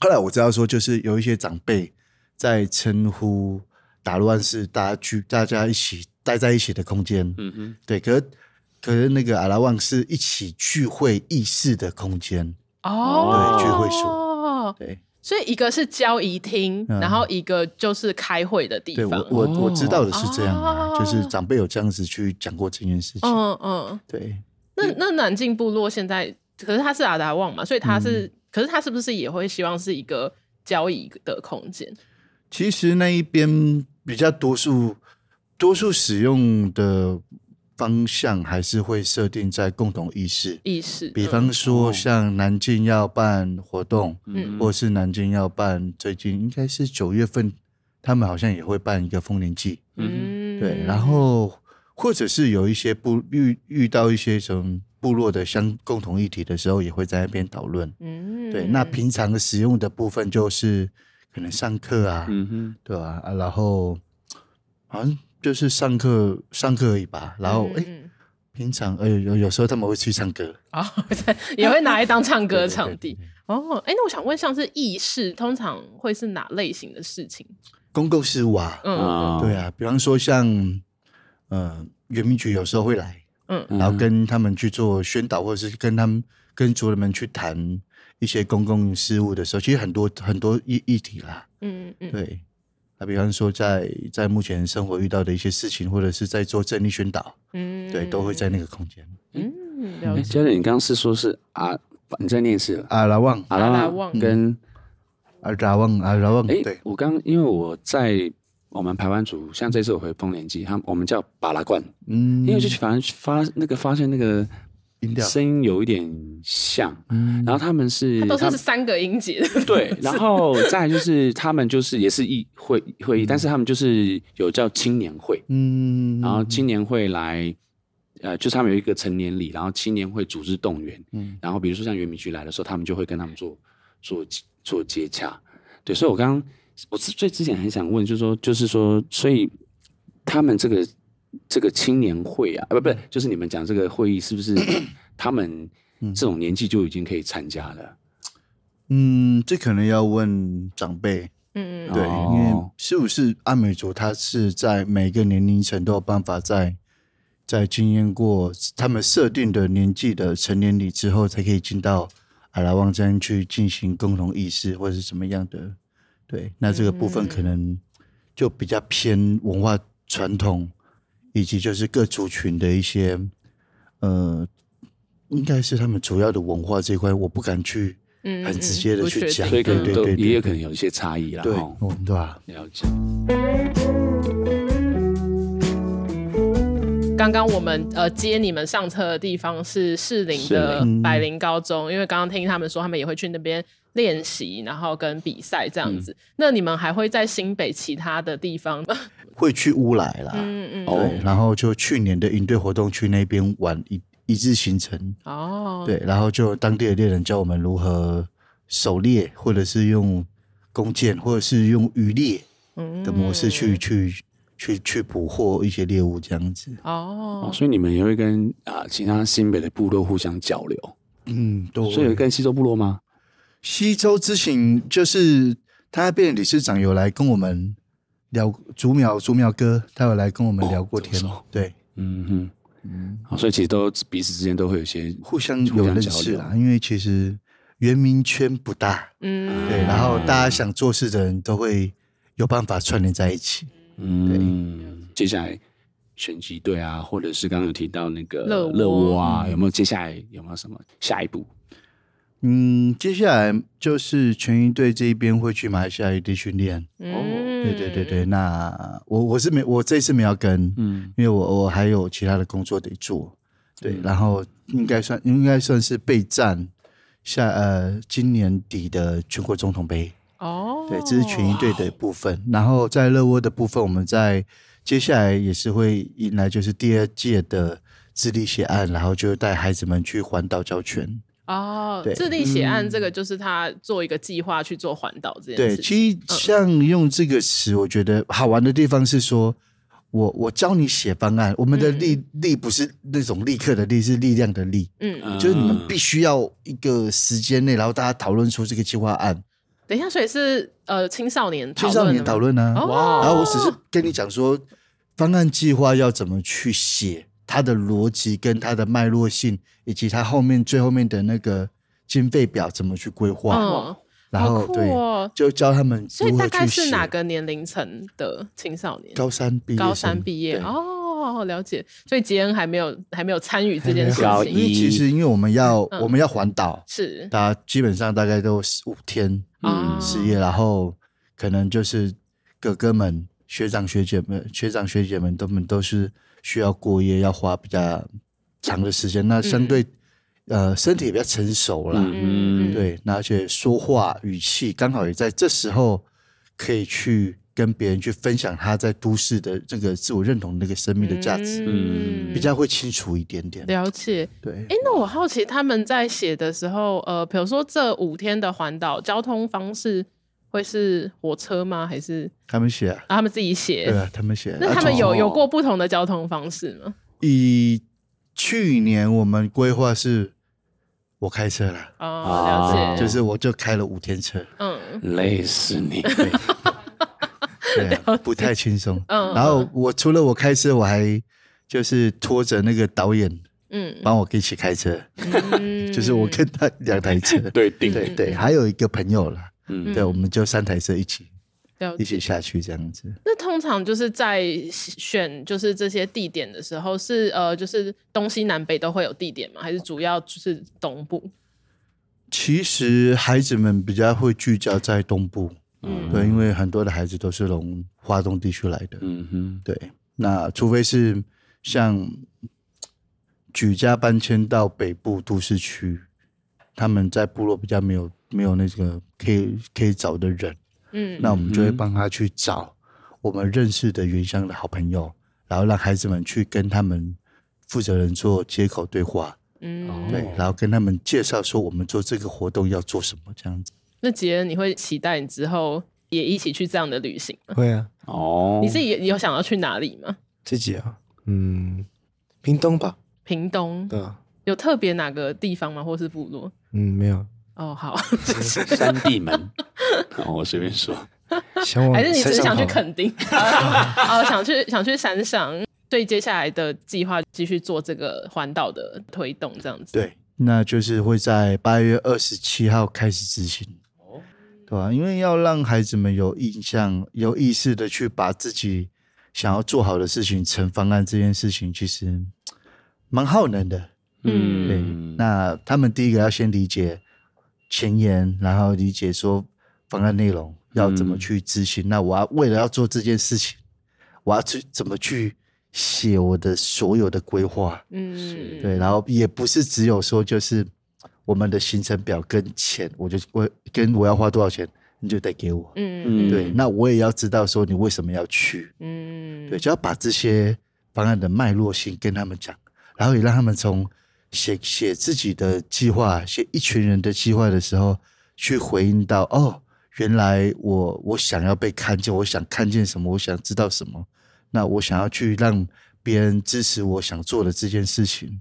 后来我知道说，就是有一些长辈在称呼达鲁万是大家聚、大家一起待在一起的空间。嗯哼，对。可是可是那个阿拉旺是一起聚会议事的空间。哦，对，聚会所。对。所以一个是交易厅、嗯，然后一个就是开会的地方。对，我我我知道的是这样、啊哦，就是长辈有这样子去讲过这件事情。嗯嗯，对。那那南靖部落现在，可是他是阿达旺嘛，所以他是、嗯，可是他是不是也会希望是一个交易的空间？其实那一边比较多数多数使用的方向还是会设定在共同意识，意识，比方说像南靖要办活动，嗯，或是南靖要办最近应该是九月份，他们好像也会办一个丰年祭，嗯，对，然后或者是有一些部 遇, 遇到一些什么部落的相共同议题的时候，也会在那边讨论，嗯，对，那平常的使用的部分就是可能上课啊，嗯哼，对吧、啊？然后好像。就是上课上课而已吧，然后哎、嗯欸，平常哎、欸、有有时候他们会去唱歌啊、哦，也会拿来当唱歌场地。對對對對哦，哎、欸，那我想问，像是议事，通常会是哪类型的事情？公共事务啊，嗯，哦、对啊，比方说像呃，原民局有时候会来，嗯，然后跟他们去做宣导，或者是跟他们跟族人们去谈一些公共事务的时候，其实很多很多议议题啦，嗯嗯，对。比方说在在目前生活遇到的一些事情，或者是在做政令宣导，嗯，对，都会在那个空间。嗯，教练，你刚刚是说是啊，你在念是阿拉旺，阿拉旺跟阿拉旺，阿拉旺。哎，我刚因为我在我们排湾族，像这次我回丰年祭，他我们叫巴拉罐，嗯，因为就反正发那个发现那个。声音有一点像，嗯，然后他们是他都是三个音节的，对，然后再来就是他们就是也是议会会议，嗯，但是他们就是有叫青年会，嗯，然后青年会来，呃，就是他们有一个成年礼，然后青年会组织动员，嗯，然后比如说像原民局来的时候，他们就会跟他们做做做接洽，对，所以我刚刚我最之前很想问，就是说就是说，所以他们这个。这个青年会啊，不不，就是你们讲这个会议，是不是他们这种年纪就已经可以参加了？嗯，这可能要问长辈。嗯，对，哦，因为是不是阿美族，他是在每个年龄层都有办法在在经验过他们设定的年纪的成年礼之后，才可以进到阿拉旺山去进行共同仪式或是什么样的？对，那这个部分可能就比较偏文化传统。以及就是各族群的一些，呃，应该是他们主要的文化这一块，我不敢去很直接的去讲，嗯嗯，所以可能都也有可能有一些差异啦，对，哦，对吧？了解。刚刚我们呃接你们上车的地方是士林的百灵高中，因为刚刚听他们说他们也会去那边练习，然后跟比赛这样子，嗯。那你们还会在新北其他的地方吗？会去乌来啦，嗯嗯，对，哦，然后就去年的营队活动去那边玩一一日行程，哦，对，然后就当地的猎人教我们如何狩猎，或者是用弓箭，或者是用渔猎的模式去，嗯，去去去捕获一些猎物这样子，哦，哦，所以你们也会跟啊，呃、其他新北的部落互相交流，嗯，对，所以有跟西周部落吗？西周之行就是他那边的理事长有来跟我们。聊竹苗，竹苗哥他有来跟我们聊过天，哦，对，嗯哼，嗯，好，所以其实都彼此之间都会有些互相有认识啦，因为其实原民圈不大，嗯，对，然后大家想做事的人都会有办法串联在一起，嗯，对。接下来拳击队啊，或者是刚刚有提到那个乐窝啊，嗯，有没有接下来有没有什么下一步？嗯，接下来就是拳击队这一边会去马来西亚一地训练，嗯。对对对对，那我我是没我这次没有跟，嗯，因为我我还有其他的工作得做，对，嗯，然后应该算应该算是备战下呃今年底的全国总统杯哦，对，这是拳击队的部分，然后在乐窝的部分，我们在接下来也是会迎来就是第二届的智利血案，然后就带孩子们去环岛教拳。哦，智利血案这个就是他做一个计划去做环岛这件事情。对，其实像用这个词，我觉得好玩的地方是说，我我教你写方案，我们的力力不是那种立刻的力，是力量的力。嗯，就是你们必须要一个时间内，然后大家讨论出这个计划案。等一下，所以是呃青少年讨论，青少年讨论啊。哇，然后我只是跟你讲说，方案计划要怎么去写。它的逻辑跟它的脉络性，以及它后面最后面的那个经费表怎么去规划，嗯，然后，哦，对，就教他们如何去写。所以大概是哪个年龄层的青少年？高三毕业，高三毕业哦，了解。所以杰恩还没有还没有参与这件事情，因为其实因为我们要，嗯，我们要环岛，是，大家基本上大概都五天十夜，嗯，然后可能就是哥哥们、学长学姐们、学长学姐们都们都是。需要过夜，要花比较长的时间，那相对，嗯，呃身体也比较成熟啦，嗯，对，那而且说话语气刚好也在这时候可以去跟别人去分享他在都市的这个自我认同的那个生命的价值，嗯，比较会清楚一点点。了解，对。哎，那我好奇他们在写的时候，呃，比如说这五天的环岛交通方式。会是火车吗？还是他们写啊？啊他们自己写，对啊，他们写。那他们有，啊，有过不同的交通方式吗？以去年我们规划是，我开车啦，哦，了解，就是我就开了五天车，嗯，累死你，对，对啊，不太轻松。嗯，然后我除了我开车，我还就是拖着那个导演。嗯，帮我一起开车，嗯，就是我跟他两台车，对对对，还有一个朋友啦，嗯，对，我们就三台车一起，一起下去这样子。那通常就是在选就是这些地点的时候是呃就是东西南北都会有地点吗？还是主要就是东部？其实孩子们比较会聚焦在东部，嗯，对，因为很多的孩子都是从华东地区来的，嗯哼，对。那除非是像举家搬迁到北部都市区，他们在部落比较没有没有那个可以可以找的人，嗯，那我们就会帮他去找我们认识的原乡的好朋友，然后让孩子们去跟他们负责人做接口对话。嗯，对，然后跟他们介绍说我们做这个活动要做什么这样子。那杰恩，你会期待你之后也一起去这样的旅行吗？会啊。哦，你自己有想要去哪里吗？自己啊，嗯，屏东吧。屏东，对啊。有特别哪个地方吗？或是部落？嗯，没有。哦，好，三地门。哦，我随便说。还是你只是想去垦丁？哦，想去想去山上。所以接下来的计划继续做这个环岛的推动这样子。对，那就是会在八月二十七号开始执行。哦，对啊，因为要让孩子们有印象有意识的去把自己想要做好的事情成方案，这件事情其实蛮耗能的。嗯，对，那他们第一个要先理解前言，然后理解说方案内容要怎么去执行。嗯，那我要为了要做这件事情，我要去怎么去写我的所有的规划。嗯，对，然后也不是只有说就是我们的行程表跟钱，我就我跟我要花多少钱你就得给我。嗯，对，那我也要知道说你为什么要去。嗯，对，就要把这些方案的脉络性跟他们讲，然后也让他们从写写自己的计划，写一群人的计划的时候去回应到，哦，原来我我想要被看见，我想看见什么，我想知道什么，那我想要去让别人支持我想做的这件事情，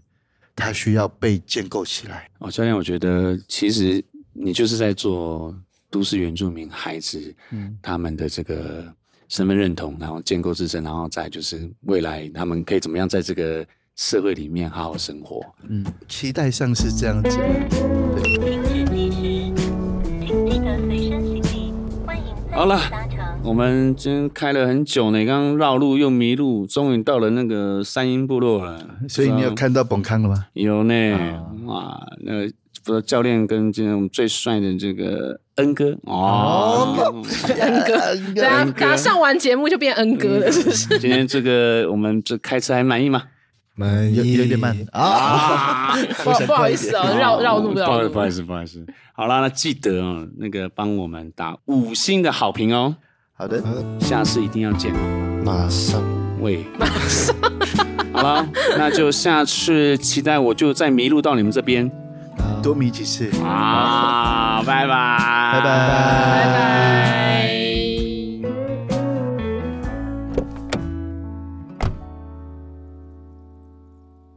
它需要被建构起来。哦，教练，我觉得其实你就是在做都市原住民孩子，嗯，他们的这个身份认同，然后建构自身，然后再就是未来他们可以怎么样在这个社会里面好好生活。嗯，期待上是这样子。对。好了，我们今天开了很久呢，刚刚绕路又迷路，终于到了那个三鹰部落了。所以你有看到本康了吗？有呢。哦，哇，那個，教练跟今天我们最帅的这个恩哥。哦，恩哥，大家大家上完节目就变恩哥了，是不是？今天这个我们这开车还满意吗？满意，有点慢啊！不好意思哦，绕绕路绕路。不好意思，不好意思。好啦，那记得哦，那个帮我们打五星的好评哦。好的，下次一定要见。马上喂，马上。好啦，那就下次期待我就再迷路到你们这边，多迷几次啊！拜拜，拜拜，拜拜。